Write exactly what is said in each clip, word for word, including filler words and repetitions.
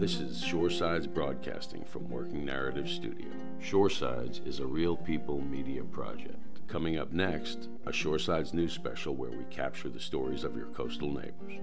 This is Shoresides Broadcasting from Working Narrative Studio. Shoresides is a real people media project. Coming up next, a Shoresides News special where we capture the stories of your coastal neighbors.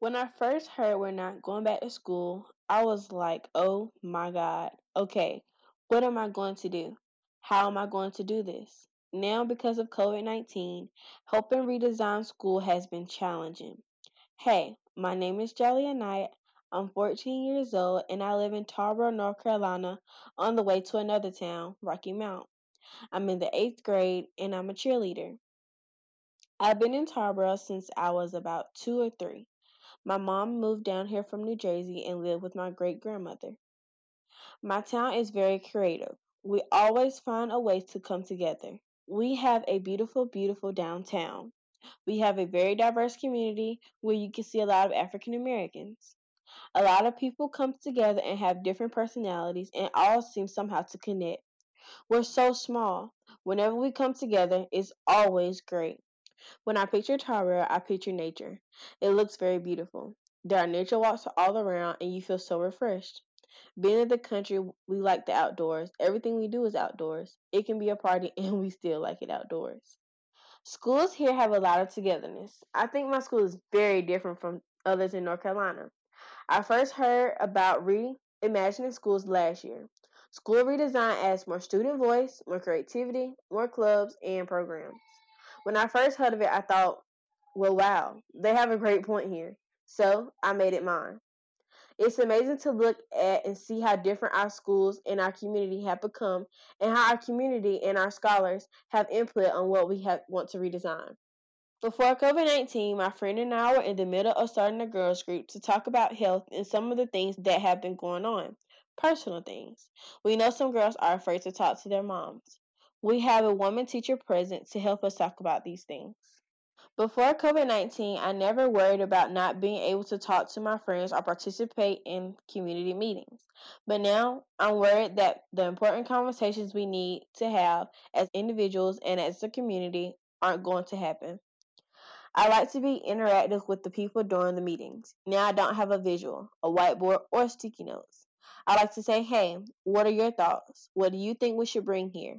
When I first heard we're not going back to school, I was like, oh my God, okay, what am I going to do? How am I going to do this? Now, because of COVID nineteen, helping redesign school has been challenging. Hey, my name is Jahlia Knight. I'm fourteen years old, and I live in Tarboro, North Carolina, on the way to another town, Rocky Mount. I'm in the eighth grade, and I'm a cheerleader. I've been in Tarboro since I was about two or three. My mom moved down here from New Jersey and lived with my great-grandmother. My town is very creative. We always find a way to come together. We have a beautiful, beautiful downtown. We have a very diverse community where you can see a lot of African Americans. A lot of people come together and have different personalities and all seem somehow to connect. We're so small. Whenever we come together, it's always great. When I picture Tarboro, I picture nature. It looks very beautiful. There are nature walks all around and you feel so refreshed. Being in the country, we like the outdoors. Everything we do is outdoors. It can be a party, and we still like it outdoors. Schools here have a lot of togetherness. I think my school is very different from others in North Carolina. I first heard about reimagining schools last year. School redesign adds more student voice, more creativity, more clubs, and programs. When I first heard of it, I thought, well, wow, they have a great point here. So I made it mine. It's amazing to look at and see how different our schools and our community have become and how our community and our scholars have input on what we have, want to redesign. Before COVID nineteen, my friend and I were in the middle of starting a girls group to talk about health and some of the things that have been going on, personal things. We know some girls are afraid to talk to their moms. We have a woman teacher present to help us talk about these things. Before COVID nineteen, I never worried about not being able to talk to my friends or participate in community meetings. But now I'm worried that the important conversations we need to have as individuals and as a community aren't going to happen. I like to be interactive with the people during the meetings. Now I don't have a visual, a whiteboard, or sticky notes. I like to say, hey, what are your thoughts? What do you think we should bring here?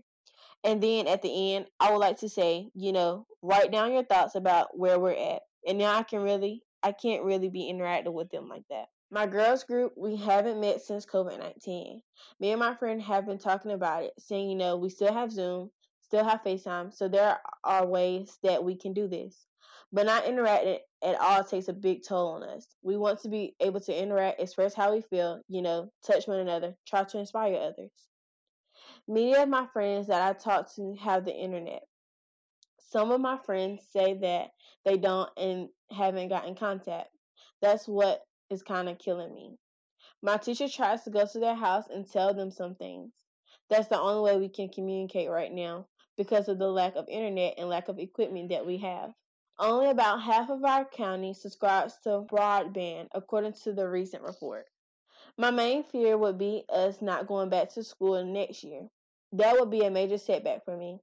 And then at the end, I would like to say, you know, write down your thoughts about where we're at. And now I can really, I can't really be interactive with them like that. My girls group, we haven't met since COVID nineteen. Me and my friend have been talking about it, saying, you know, we still have Zoom, still have FaceTime. So there are ways that we can do this. But not interacting at all takes a big toll on us. We want to be able to interact, express how we feel, you know, touch one another, try to inspire others. Many of my friends that I talk to have the internet. Some of my friends say that they don't and haven't gotten contact. That's what is kind of killing me. My teacher tries to go to their house and tell them some things. That's the only way we can communicate right now because of the lack of internet and lack of equipment that we have. Only about half of our county subscribes to broadband, according to the recent report. My main fear would be us not going back to school next year. That would be a major setback for me.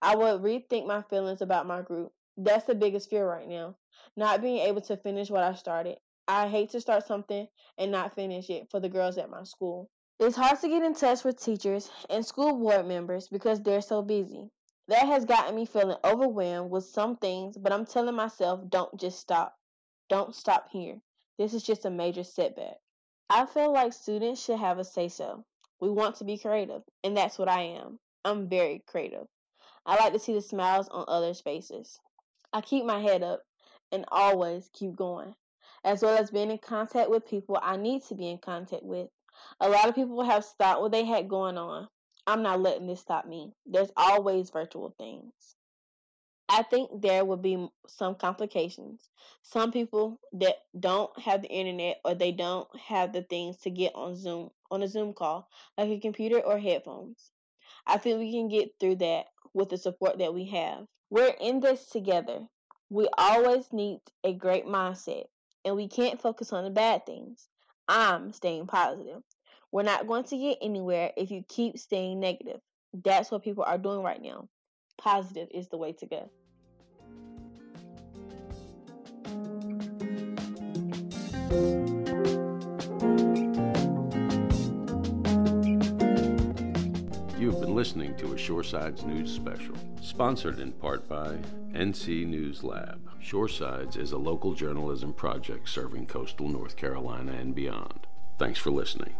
I would rethink my feelings about my group. That's the biggest fear right now, not being able to finish what I started. I hate to start something and not finish it for the girls at my school. It's hard to get in touch with teachers and school board members because they're so busy. That has gotten me feeling overwhelmed with some things, but I'm telling myself, don't just stop. Don't stop here. This is just a major setback. I feel like students should have a say-so. We want to be creative, and that's what I am. I'm very creative. I like to see the smiles on others' faces. I keep my head up and always keep going, as well as being in contact with people I need to be in contact with. A lot of people have stopped what they had going on. I'm not letting this stop me. There's always virtual things. I think there will be some complications. Some people that don't have the internet or they don't have the things to get on Zoom, on a Zoom call, like a computer or headphones. I think we can get through that with the support that we have. We're in this together. We always need a great mindset, and we can't focus on the bad things. I'm staying positive. We're not going to get anywhere if you keep staying negative. That's what people are doing right now. Positive is the way to go. You have been listening to a Shoresides News special, sponsored in part by N C News Lab. Shoresides is a local journalism project serving coastal North Carolina and beyond. Thanks for listening.